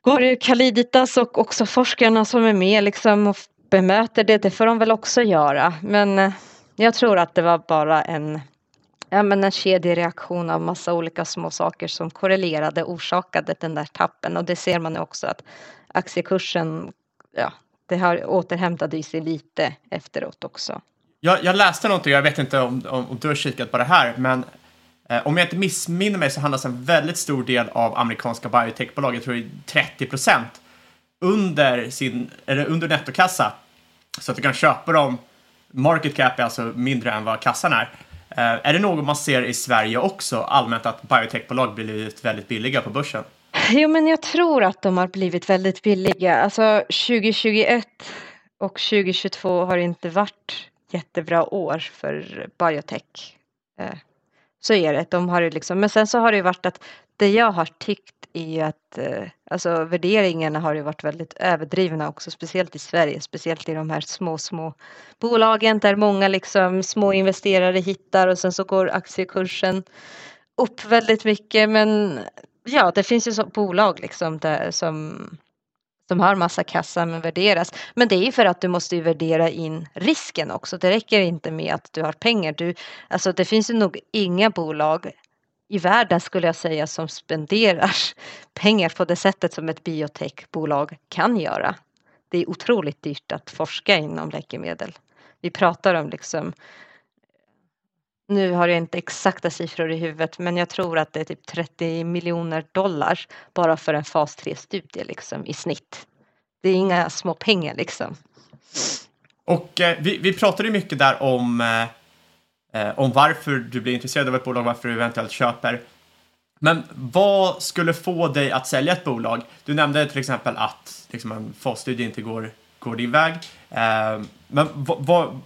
går det ju Calliditas och också forskarna som är med liksom, och bemöter det. Det får de väl också göra. Men jag tror att det var bara en, ja, men en kedjereaktion av massa olika små saker som korrelerade, orsakade den där tappen. Och det ser man också att aktiekursen ja, det har återhämtat sig lite efteråt också. Jag, jag läste någonting, jag vet inte om, om, om du har kikat på det här, men eh, om jag inte missminner mig så handlas en väldigt stor del av amerikanska biotechbolag, jag tror det är trettio procent, under, sin, eller under nettokassa, så att du kan köpa dem. Market cap är alltså mindre än vad kassan är. Eh, är det något man ser i Sverige också, allmänt att biotechbolag blivit väldigt billiga på börsen? Jo, men jag tror att de har blivit väldigt billiga. Alltså tjugohundratjugoett och tjugohundratjugotvå har inte varit jättebra år för biotech. Så är det. De har det liksom. Men sen så har det varit att det jag har tyckt är att alltså, värderingarna har ju varit väldigt överdrivna också. Speciellt i Sverige. Speciellt i de här små, små bolagen där många liksom, små investerare hittar. Och sen så går aktiekursen upp väldigt mycket. Men ja, det finns ju så bolag liksom där, som, som har massa kassa men värderas. Men det är ju för att du måste ju värdera in risken också. Det räcker inte med att du har pengar. Du, alltså det finns ju nog inga bolag i världen skulle jag säga som spenderar pengar på det sättet som ett biotechbolag kan göra. Det är otroligt dyrt att forska inom läkemedel. Vi pratar om liksom... Nu har jag inte exakta siffror i huvudet, men jag tror att det är typ trettio miljoner dollar bara för en fas tre-studie liksom, i snitt. Det är inga små pengar liksom. Och eh, vi, vi pratade ju mycket där om, eh, om varför du blir intresserad av ett bolag, varför du eventuellt köper. Men vad skulle få dig att sälja ett bolag? Du nämnde till exempel att liksom, en fasstudie inte går, går din väg. Eh, men vad... Va,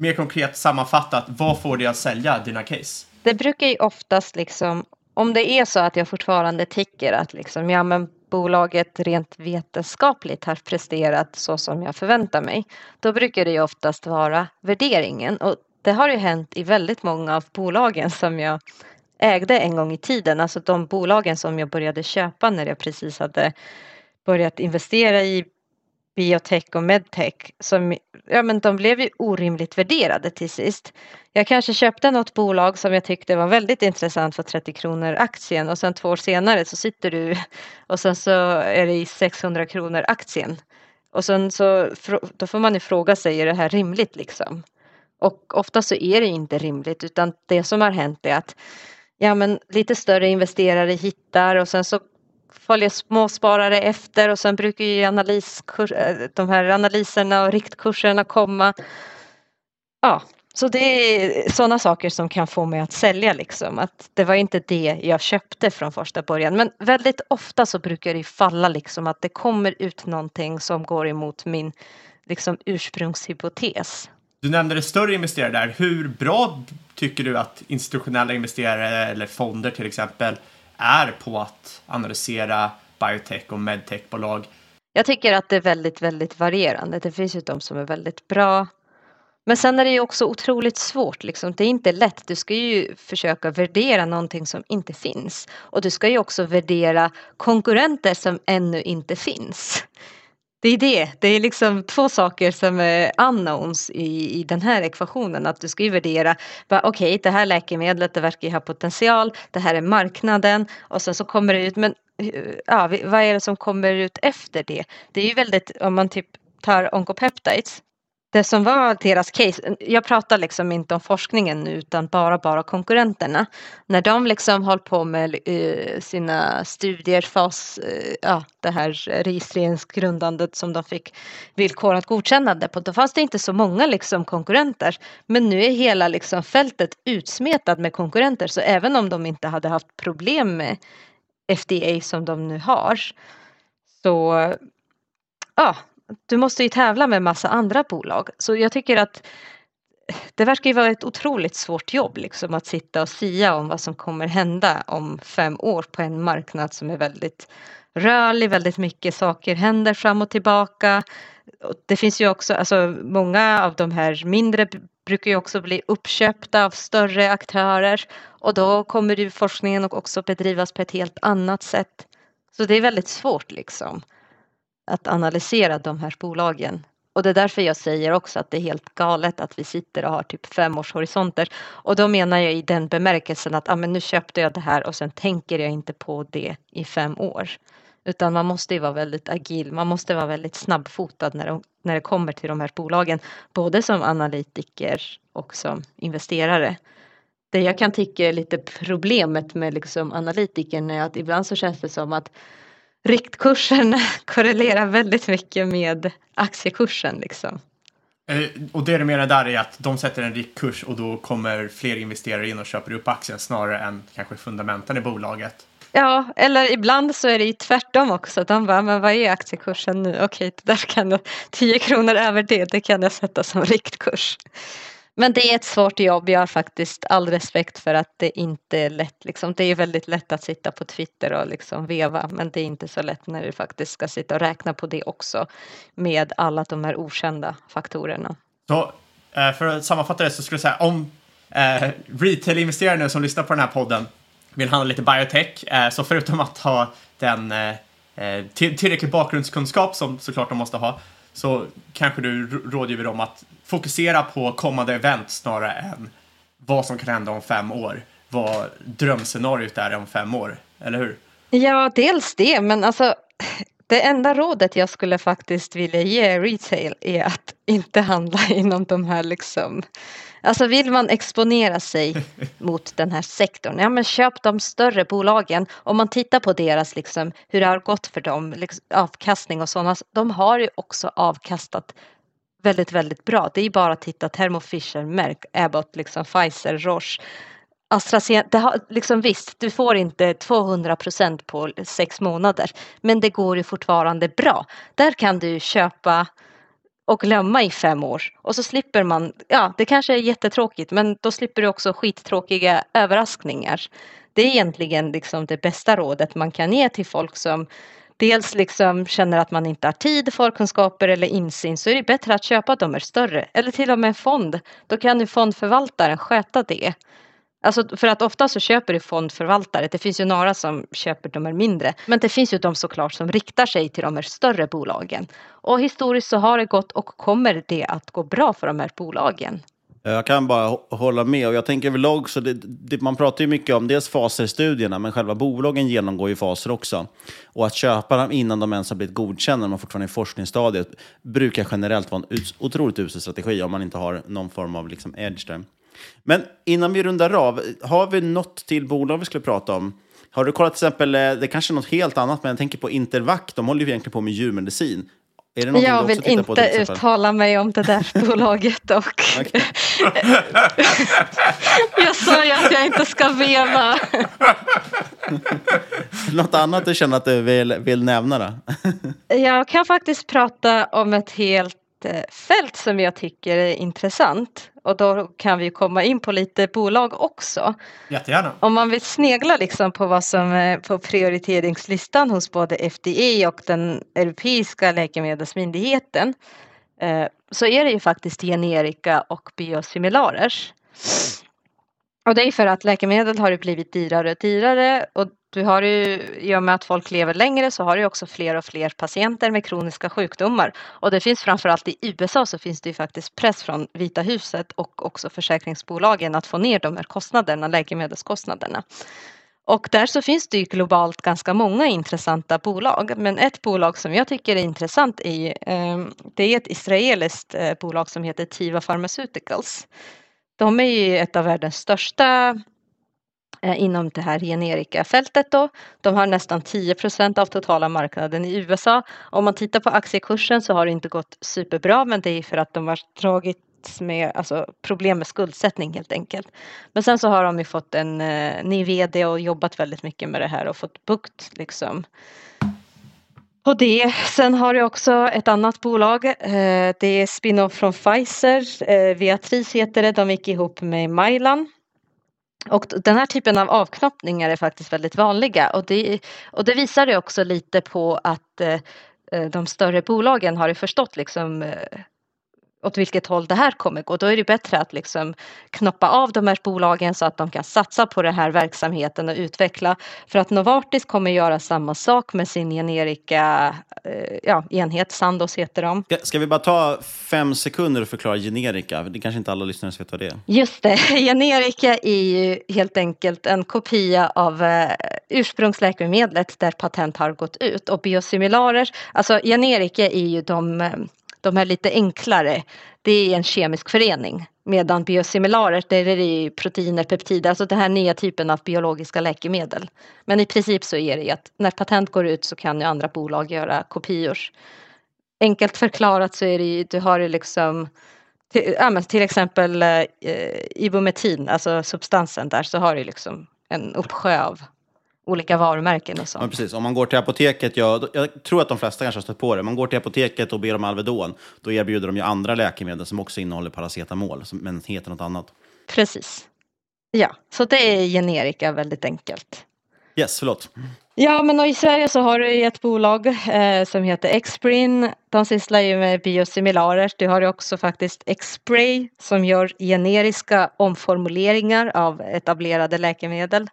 mer konkret sammanfattat, vad får du att sälja dina case? Det brukar ju oftast liksom, om det är så att jag fortfarande tycker att liksom, ja, men bolaget rent vetenskapligt har presterat så som jag förväntar mig. Då brukar det ju oftast vara värderingen. Och det har ju hänt i väldigt många av bolagen som jag ägde en gång i tiden. Alltså de bolagen som jag började köpa när jag precis hade börjat investera i biotech och medtech som, ja men de blev ju orimligt värderade till sist. Jag kanske köpte något bolag som jag tyckte var väldigt intressant för trettio kronor aktien och sen två år senare så sitter du och sen så är det i sexhundra kronor aktien. Och sen så, då får man ju fråga sig, är det här rimligt liksom? Och ofta så är det inte rimligt utan det som har hänt är att ja men lite större investerare hittar och sen så följer småsparare efter och sen brukar ju analyskurs, de här analyserna och riktkurserna komma. Ja, så det är sådana saker som kan få mig att sälja liksom. Att det var inte det jag köpte från första början. Men väldigt ofta så brukar det falla liksom att det kommer ut någonting som går emot min liksom, ursprungshypotes. Du nämnde det större investerare där. Hur bra tycker du att institutionella investerare eller fonder till exempel är på att analysera biotech och medtechbolag? Jag tycker att det är väldigt, väldigt varierande. Det finns ju de som är väldigt bra. Men sen är det ju också otroligt svårt. Liksom. Det är inte lätt. Du ska ju försöka värdera någonting som inte finns. Och du ska ju också värdera konkurrenter som ännu inte finns. Det är det. Det är liksom två saker som är unknowns i, i den här ekvationen. Att du ska ju värdera, okej okay, det här läkemedlet det verkar ju ha potential. Det här är marknaden och sen så kommer det ut. Men ja, vad är det som kommer ut efter det? Det är ju väldigt, om man typ tar onkopeptides. Det som var deras case, jag pratar liksom inte om forskningen nu utan bara, bara konkurrenterna. När de liksom håller på med sina studier, fas, ja, det här registreringsgrundandet som de fick villkorat godkännande på. Då fanns det inte så många liksom konkurrenter. Men nu är hela liksom fältet utsmetat med konkurrenter. Så även om de inte hade haft problem med F D A som de nu har. Så ja. Du måste ju tävla med massa andra bolag. Så jag tycker att det verkar ju vara ett otroligt svårt jobb liksom, att sitta och sia om vad som kommer hända om fem år på en marknad som är väldigt rörlig. Väldigt mycket saker händer fram och tillbaka. Det finns ju också, alltså många av de här mindre brukar ju också bli uppköpta av större aktörer. Och då kommer ju forskningen också bedrivas på ett helt annat sätt. Så det är väldigt svårt liksom. Att analysera de här bolagen. Och det är därför jag säger också att det är helt galet att vi sitter och har typ fem års horisonter. Och då menar jag i den bemärkelsen att ah, men nu köpte jag det här och sen tänker jag inte på det i fem år. Utan man måste ju vara väldigt agil, man måste vara väldigt snabbfotad när det, när det kommer till de här bolagen. Både som analytiker och som investerare. Det jag kan tycka är lite problemet med liksom analytiken är att ibland så känns det som att riktkursen korrelerar väldigt mycket med aktiekursen. Liksom. Och det du menar där är att de sätter en riktkurs och då kommer fler investerare in och köper upp aktien snarare än kanske fundamenten i bolaget. Ja, eller ibland så är det ju tvärtom också. De bara, men vad är aktiekursen nu? Okej, där kan jag, tio kronor över det, det kan jag sätta som riktkurs. Men det är ett svårt jobb. Jag har faktiskt all respekt för att det inte är lätt. Liksom. Det är väldigt lätt att sitta på Twitter och liksom veva. Men det är inte så lätt när du faktiskt ska sitta och räkna på det också. Med alla de här okända faktorerna. Så för att sammanfatta det så skulle jag säga. Om eh, retail-investerare som lyssnar på den här podden vill handla lite biotech. Eh, så förutom att ha den eh, till, tillräcklig bakgrundskunskap som såklart de måste ha. Så kanske du rådgiver dem att fokusera på kommande event snarare än vad som kan hända om fem år. Vad drömscenariot är om fem år, eller hur? Ja, dels det. Men alltså, det enda rådet jag skulle faktiskt vilja ge retail är att inte handla inom de här liksom... Alltså vill man exponera sig mot den här sektorn, ja men köp de större bolagen. Om man tittar på deras liksom, hur det har gått för dem, liksom, avkastning och sådana. De har ju också avkastat väldigt, väldigt bra. Det är bara att titta Thermo Fisher, Merck, Abbott, liksom, Pfizer, Roche, AstraZeneca. Det har, liksom, visst, du får inte tvåhundra procent på sex månader. Men det går ju fortfarande bra. Där kan du köpa... och glömma i fem år. Och så slipper man, ja det kanske är jättetråkigt. Men då slipper du också skittråkiga överraskningar. Det är egentligen liksom det bästa rådet man kan ge till folk som dels liksom känner att man inte har tid, förkunskaper eller insyn. Så är det bättre att köpa de är större. Eller till och med en fond. Då kan ju fondförvaltaren sköta det. Alltså för att ofta så köper du fondförvaltare. Det finns ju några som köper de här mindre. Men det finns ju de såklart som riktar sig till de här större bolagen. Och historiskt så har det gått och kommer det att gå bra för de här bolagen. Jag kan bara hålla med och jag tänker överlag också, det, det, man pratar ju mycket om dels faser i studierna men själva bolagen genomgår ju faser också. Och att köpa dem innan de ens har blivit godkända när man fortfarande är i forskningsstadiet brukar generellt vara en otroligt usel strategi om man inte har någon form av liksom edge där. Men innan vi rundar av, har vi något till bolag vi skulle prata om? Har du kollat till exempel, det kanske är något helt annat, men jag tänker på Intervac, de håller ju egentligen på med djurmedicin. Är det jag vill inte på, uttala mig om det där bolaget och jag sa ju att jag inte ska veva. Något annat du känner att du vill, vill nämna då? Jag kan faktiskt prata om ett helt fält som jag tycker är intressant. Och då kan vi komma in på lite bolag också. Jättegärna. Om man vill snegla liksom på vad som är på prioriteringslistan hos både F D A och den europeiska läkemedelsmyndigheten. Så är det ju faktiskt generika och biosimilarer. Och det är för att läkemedel har ju blivit dyrare och dyrare. Och du har ju, i och med att folk lever längre så har du också fler och fler patienter med kroniska sjukdomar. Och det finns framförallt i U S A så finns det ju faktiskt press från Vita huset och också försäkringsbolagen att få ner de här kostnaderna, läkemedelskostnaderna. Och där så finns det ju globalt ganska många intressanta bolag. Men ett bolag som jag tycker är intressant är, det är ett israeliskt bolag som heter Teva Pharmaceuticals. De är ju ett av världens största inom det här generika-fältet då. De har nästan tio procent av totala marknaden i U S A. Om man tittar på aktiekursen så har det inte gått superbra, men det är för att de har dragits med alltså, problem med skuldsättning helt enkelt. Men sen så har de ju fått en eh, ny vd och jobbat väldigt mycket med det här och fått bukt liksom. Och det. Sen har du också ett annat bolag. Det är spin-off från Pfizer. Beatrice heter det. De gick ihop med Mylan. Och den här typen av avknoppningar är faktiskt väldigt vanliga. Och det, och det visar ju också lite på att de större bolagen har ju förstått liksom åt vilket håll det här kommer gå. Då är det bättre att liksom knoppa av de här bolagen så att de kan satsa på den här verksamheten och utveckla. För att Novartis kommer göra samma sak med sin generika eh, ja, enhet. Sandoz heter de. Ska, ska vi bara ta fem sekunder och förklara generika? Det kanske inte alla lyssnare vet vad det är. Just det. Generika är ju helt enkelt en kopia av eh, ursprungsläkemedlet där patent har gått ut. Och biosimilarer, alltså generika är ju de... Eh, De här lite enklare, det är en kemisk förening. Medan biosimilarer, där är det proteiner, peptider, alltså den här nya typen av biologiska läkemedel. Men i princip så är det att när patent går ut så kan ju andra bolag göra kopior. Enkelt förklarat så är det ju, du har ju liksom, till, ja, till exempel eh, ibumetin, alltså substansen där, så har du liksom en uppsjö av olika varumärken och sånt. Ja, precis. Om man går till apoteket, jag, jag tror att de flesta kanske har stött på det. Om man går till apoteket och ber om Alvedon, då erbjuder de ju andra läkemedel som också innehåller paracetamol, men heter något annat. Precis. Ja, så det är generika väldigt enkelt. Yes, förlåt. Ja, men i Sverige så har du ett bolag eh, som heter Exprin. De sysslar ju med biosimilarer. Du har ju också faktiskt Xspray som gör generiska omformuleringar av etablerade läkemedel.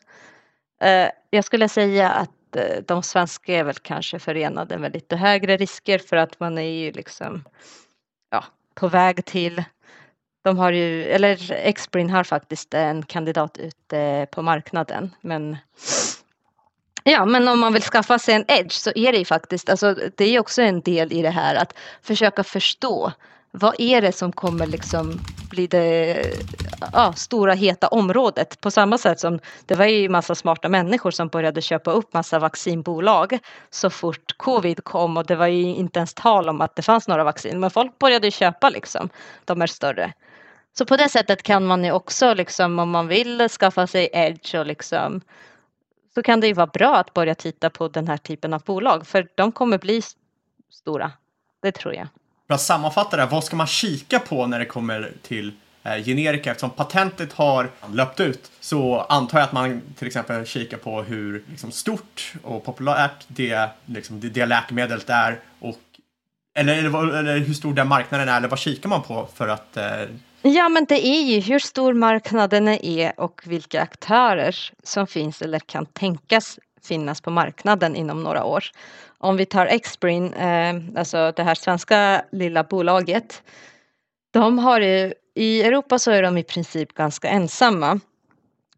Jag skulle säga att de svenska är väl kanske förenade med lite högre risker för att man är ju liksom ja, på väg till, de har ju, eller Exprin har faktiskt en kandidat ute på marknaden, men ja, men om man vill skaffa sig en edge så är det ju faktiskt, alltså det är ju också en del i det här att försöka förstå vad är det som kommer liksom bli det ja, stora heta området? På samma sätt som det var ju en massa smarta människor som började köpa upp massa vaccinbolag så fort covid kom, och det var ju inte ens tal om att det fanns några vaccin. Men folk började köpa liksom, de är större. Så på det sättet kan man ju också liksom, om man vill skaffa sig edge och liksom, så kan det ju vara bra att börja titta på den här typen av bolag. För de kommer bli stora, det tror jag. För att sammanfatta det här, vad ska man kika på när det kommer till eh, generika? Eftersom patentet har löpt ut så antar jag att man till exempel kikar på hur liksom, stort och populärt det, liksom, det, det läkemedlet är. Och, eller, eller, eller hur stor den marknaden är, eller vad kikar man på för att... Eh... Ja, men det är ju hur stor marknaden är och vilka aktörer som finns eller kan tänkas finnas på marknaden inom några år. Om vi tar Exprin, eh, alltså det här svenska lilla bolaget, de har ju, i Europa så är de i princip ganska ensamma.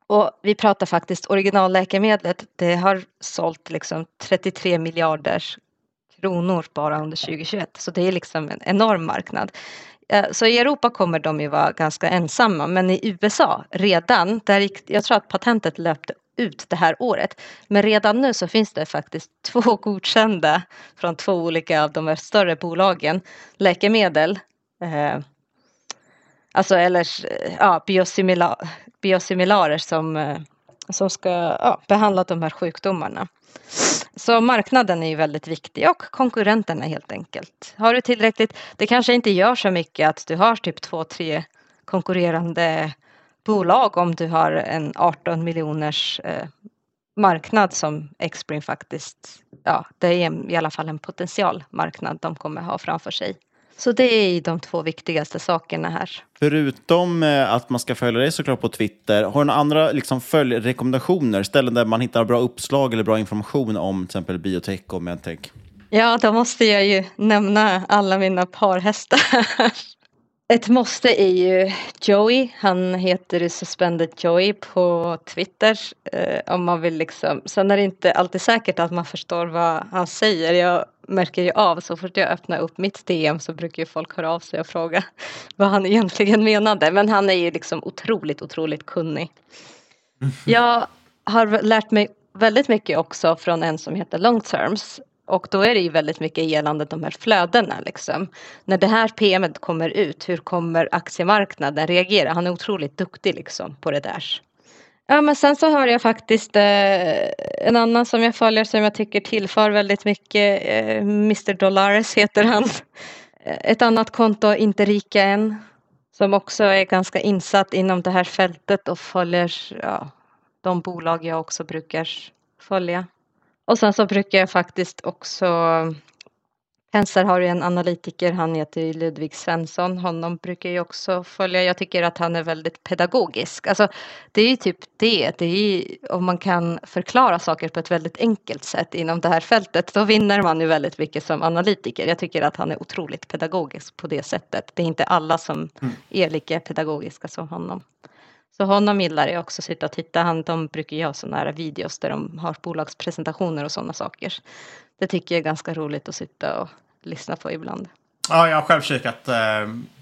Och vi pratar faktiskt originalläkemedlet, det har sålt liksom trettiotre miljarder kronor bara under tjugohundratjugoett. Så det är liksom en enorm marknad. Så i Europa kommer de ju vara ganska ensamma, men i U S A redan, där gick, jag tror att patentet löpte ut det här året. Men redan nu så finns det faktiskt två godkända från två olika av de här större bolagen läkemedel. Eh, alltså eller ja, biosimilar, biosimilarer som, eh, som ska ja, behandla de här sjukdomarna. Så marknaden är ju väldigt viktig och konkurrenterna helt enkelt. Har du tillräckligt, det kanske inte gör så mycket att du har typ två, tre konkurrerande bolag om du har en arton miljoners eh, marknad som Exprin faktiskt, ja det är i alla fall en potential marknad de kommer ha framför sig. Så det är de två viktigaste sakerna här. Förutom eh, att man ska följa dig såklart på Twitter, har du några andra liksom, följrekommendationer, ställen där man hittar bra uppslag eller bra information om till exempel biotech och medtech? Ja, då måste jag ju nämna alla mina parhästar. Ett måste är ju Joey, han heter Suspended Joey på Twitter eh, om man vill liksom, sen är det inte alltid säkert att man förstår vad han säger, jag märker ju av så fort jag öppnar upp mitt D M så brukar ju folk höra av sig och fråga vad han egentligen menade, men han är ju liksom otroligt, otroligt kunnig. Jag har lärt mig väldigt mycket också från en som heter Long Terms. Och då är det ju väldigt mycket gällande de här flödena liksom. När det här P M:et kommer ut, hur kommer aktiemarknaden reagera? Han är otroligt duktig liksom på det där. Ja, men sen så har jag faktiskt eh, en annan som jag följer som jag tycker tillför väldigt mycket. Eh, mister Dollares heter han. Ett annat konto, inte rika än. Som också är ganska insatt inom det här fältet och följer ja, de bolag jag också brukar följa. Och sen så brukar jag faktiskt också Hensar har ju en analytiker, han heter Ludvig Svensson. Honom brukar jag också följa. Jag tycker att han är väldigt pedagogisk. Alltså, det är ju typ det. det är, om man kan förklara saker på ett väldigt enkelt sätt inom det här fältet, då vinner man ju väldigt mycket som analytiker. Jag tycker att han är otroligt pedagogisk på det sättet. Det är inte alla som mm. är lika pedagogiska som honom. Så honom gillar jag också, sitta och titta. Han, de brukar ju ha sådana här videos där de har bolagspresentationer och sådana saker. Det tycker jag är ganska roligt att sitta och lyssna på ibland. Ja, jag har själv kikat eh,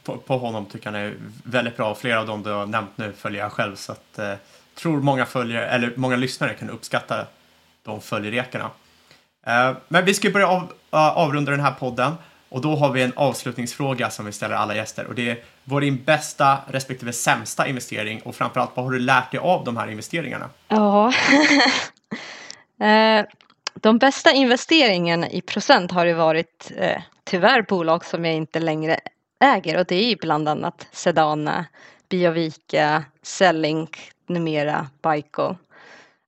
på, på honom, tycker han är väldigt bra. Flera av dem du har nämnt nu följer jag själv. Så att eh, tror många följare, eller många lyssnare kan uppskatta de följerekarna. Eh, men vi ska börja av, avrunda den här podden. Och då har vi en avslutningsfråga som vi ställer alla gäster. Och det är, vad är din bästa respektive sämsta investering? Och framförallt, vad har du lärt dig av de här investeringarna? Ja, eh, de bästa investeringarna i procent har ju varit eh, tyvärr bolag som jag inte längre äger. Och det är ju bland annat Sedana, Biovica, Cellink, Numera, Byco.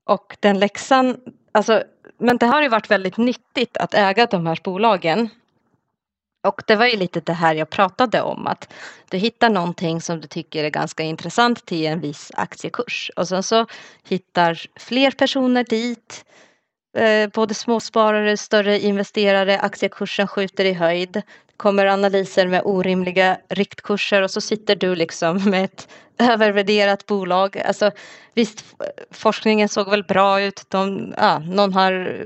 Och den läxan, alltså, men det har ju varit väldigt nyttigt att äga de här bolagen. Och det var ju lite det här jag pratade om, att du hittar någonting som du tycker är ganska intressant till en viss aktiekurs. Och sen så hittar fler personer dit, eh, både småsparare, större investerare, aktiekursen skjuter i höjd. Kommer analyser med orimliga riktkurser och så sitter du liksom med ett övervärderat bolag. Alltså, visst, forskningen såg väl bra ut. De, ja, någon har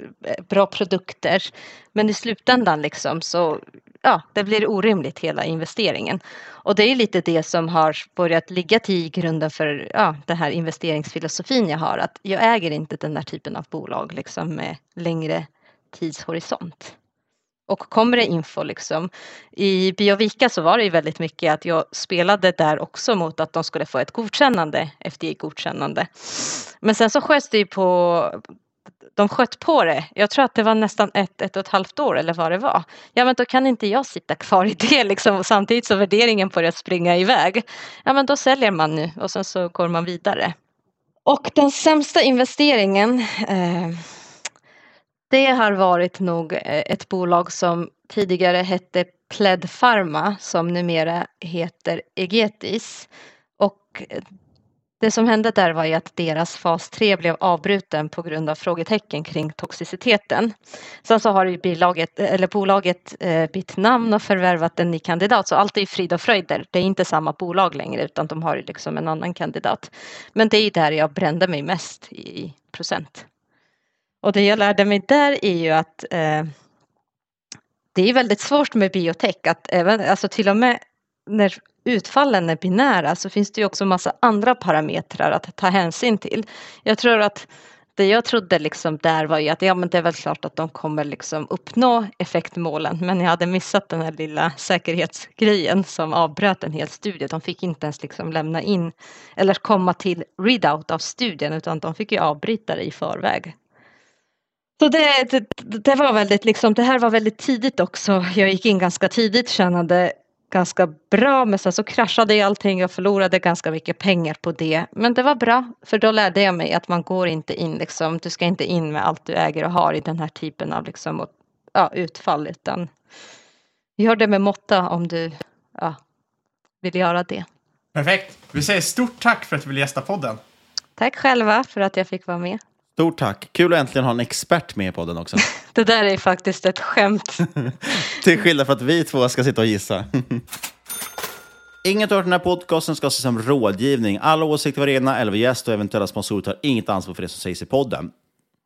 bra produkter. Men i slutändan liksom så ja, det blir orimligt hela investeringen. Och det är lite det som har börjat ligga till grunden för ja, den här investeringsfilosofin jag har. Att jag äger inte den här typen av bolag liksom, med längre tidshorisont. Och kommer det info liksom. I Biovica så var det ju väldigt mycket att jag spelade där också mot att de skulle få ett godkännande, F D A-godkännande. Men sen så sköts det ju på, de sköt på det. Jag tror att det var nästan ett, ett och ett halvt år eller vad det var. Ja, men då kan inte jag sitta kvar i det liksom. Och samtidigt så värderingen börjar springa iväg. Ja, men då säljer man nu och sen så går man vidare. Och den sämsta investeringen... Eh, Det har varit nog ett bolag som tidigare hette Teva Pharma som numera heter Egetis. Och det som hände där var ju att deras fas tre blev avbruten på grund av frågetecken kring toxiciteten. Sen så har ju bolaget, eller bolaget bytt namn och förvärvat en ny kandidat. Så allt är ju frid och fröjd där. Det är inte samma bolag längre utan de har ju liksom en annan kandidat. Men det är ju där jag brände mig mest i procent. Och det jag lärde mig där är ju att eh, det är väldigt svårt med biotech. Att även, alltså till och med när utfallen är binära så finns det ju också massa andra parametrar att ta hänsyn till. Jag tror att det jag trodde liksom där var ju att ja, men det är väl klart att de kommer liksom uppnå effektmålen. Men jag hade missat den här lilla säkerhetsgrejen som avbröt en hel studie. De fick inte ens liksom lämna in eller komma till readout av studien utan de fick ju avbryta det i förväg. Så det, det, det var väldigt liksom, det här var väldigt tidigt också. Jag gick in ganska tidigt, tjänade ganska bra. Men sen så kraschade ju allting. Jag förlorade ganska mycket pengar på det. Men det var bra, för då lärde jag mig att man går inte in liksom. Du ska inte in med allt du äger och har i den här typen av liksom, och, ja, utfall. Utan gör det med måtta om du ja, vill göra det. Perfekt. Vi säger stort tack för att du ville gästa podden. Tack själva för att jag fick vara med. Stort tack. Kul att äntligen ha en expert med i podden också. Det där är faktiskt ett skämt. Till skillnad för att vi två ska sitta och gissa. Inget av den här podcasten ska ses som rådgivning. Alla åsikter var egna, elva gäst och eventuella sponsorer tar inget ansvar för det som sägs i podden.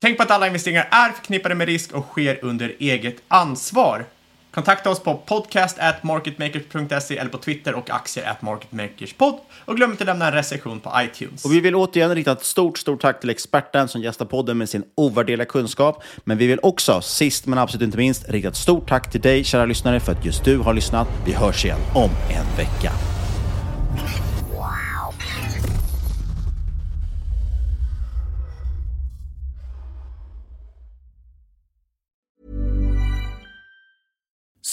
Tänk på att alla investeringar är förknippade med risk och sker under eget ansvar. Kontakta oss på podcast at marketmakers dot se eller på Twitter och aktier at marketmakerspod. Och glöm inte att lämna en recension på iTunes. Och vi vill återigen rikta ett stort, stort tack till experten som gästar podden med sin ovärderliga kunskap. Men vi vill också, sist men absolut inte minst, rikta ett stort tack till dig, kära lyssnare, för att just du har lyssnat. Vi hörs igen om en vecka.